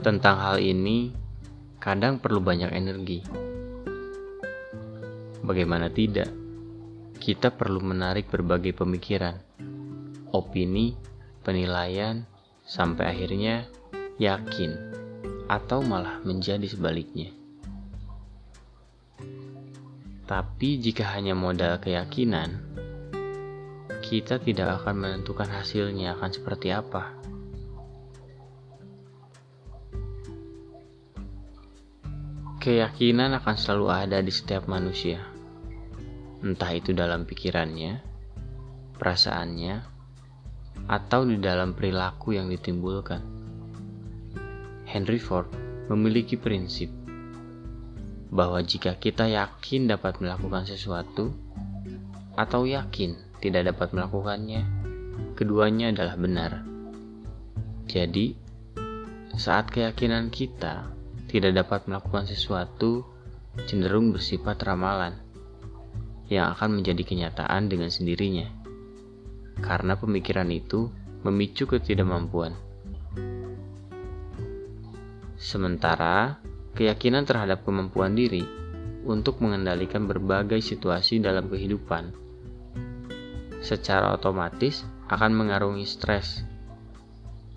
Tentang hal ini, kadang perlu banyak energi. Bagaimana tidak? Kita perlu menarik berbagai pemikiran, opini, penilaian, sampai akhirnya yakin, atau malah menjadi sebaliknya. Tapi jika hanya modal keyakinan, kita tidak akan menentukan hasilnya akan seperti apa. Keyakinan akan selalu ada di setiap manusia. Entah itu dalam pikirannya, perasaannya, atau di dalam perilaku yang ditimbulkan. Henry Ford memiliki prinsip bahwa jika kita yakin dapat melakukan sesuatu atau yakin tidak dapat melakukannya, keduanya adalah benar. Jadi, saat keyakinan kita tidak dapat melakukan sesuatu, cenderung bersifat ramalan yang akan menjadi kenyataan dengan sendirinya, karena pemikiran itu memicu ketidakmampuan. Sementara keyakinan terhadap kemampuan diri untuk mengendalikan berbagai situasi dalam kehidupan secara otomatis akan mengarungi stres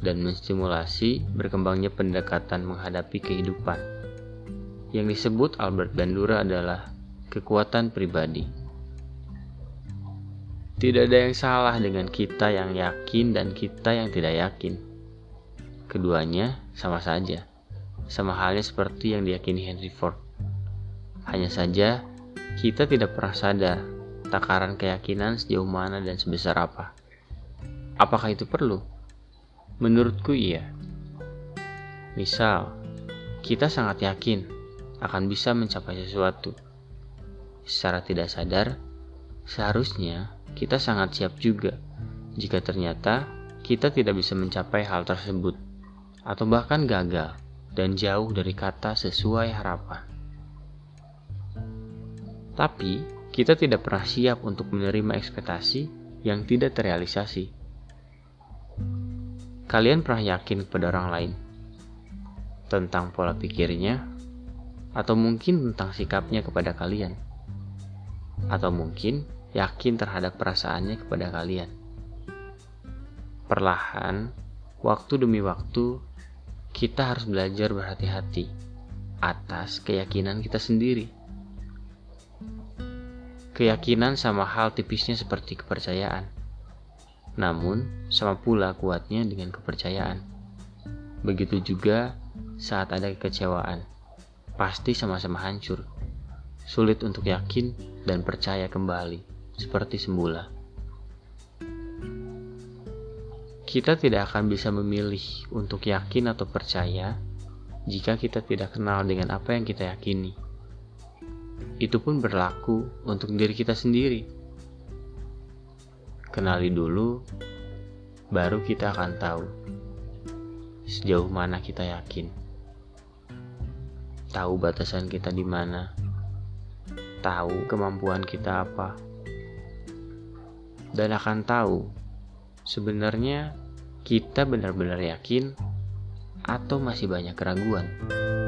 dan menstimulasi berkembangnya pendekatan menghadapi kehidupan yang disebut Albert Bandura adalah kekuatan pribadi. Tidak ada yang salah dengan kita yang yakin dan kita yang tidak yakin. Keduanya sama saja. Sama halnya seperti yang diyakini Henry Ford. Hanya saja, kita tidak pernah sadar takaran keyakinan sejauh mana dan sebesar apa. Apakah itu perlu? Menurutku iya. Misal, kita sangat yakin akan bisa mencapai sesuatu. Secara tidak sadar, seharusnya kita sangat siap juga jika ternyata kita tidak bisa mencapai hal tersebut, atau bahkan gagal dan jauh dari kata sesuai harapan. Tapi, kita tidak pernah siap untuk menerima ekspektasi yang tidak terrealisasi. Kalian pernah yakin kepada orang lain tentang pola pikirnya, atau mungkin tentang sikapnya kepada kalian, atau mungkin yakin terhadap perasaannya kepada kalian. Perlahan, waktu demi waktu, kita harus belajar berhati-hati atas keyakinan kita sendiri. Keyakinan sama hal tipisnya seperti kepercayaan, namun sama pula kuatnya dengan kepercayaan. Begitu juga saat ada kekecewaan, pasti sama-sama hancur. Sulit untuk yakin dan percaya kembali, seperti semula. Kita tidak akan bisa memilih untuk yakin atau percaya jika kita tidak kenal dengan apa yang kita yakini. Itu pun berlaku untuk diri kita sendiri. Kenali dulu, baru kita akan tahu sejauh mana kita yakin. Tahu batasan kita di mana, tahu kemampuan kita apa, dan akan tahu sebenarnya kita benar-benar yakin atau masih banyak keraguan.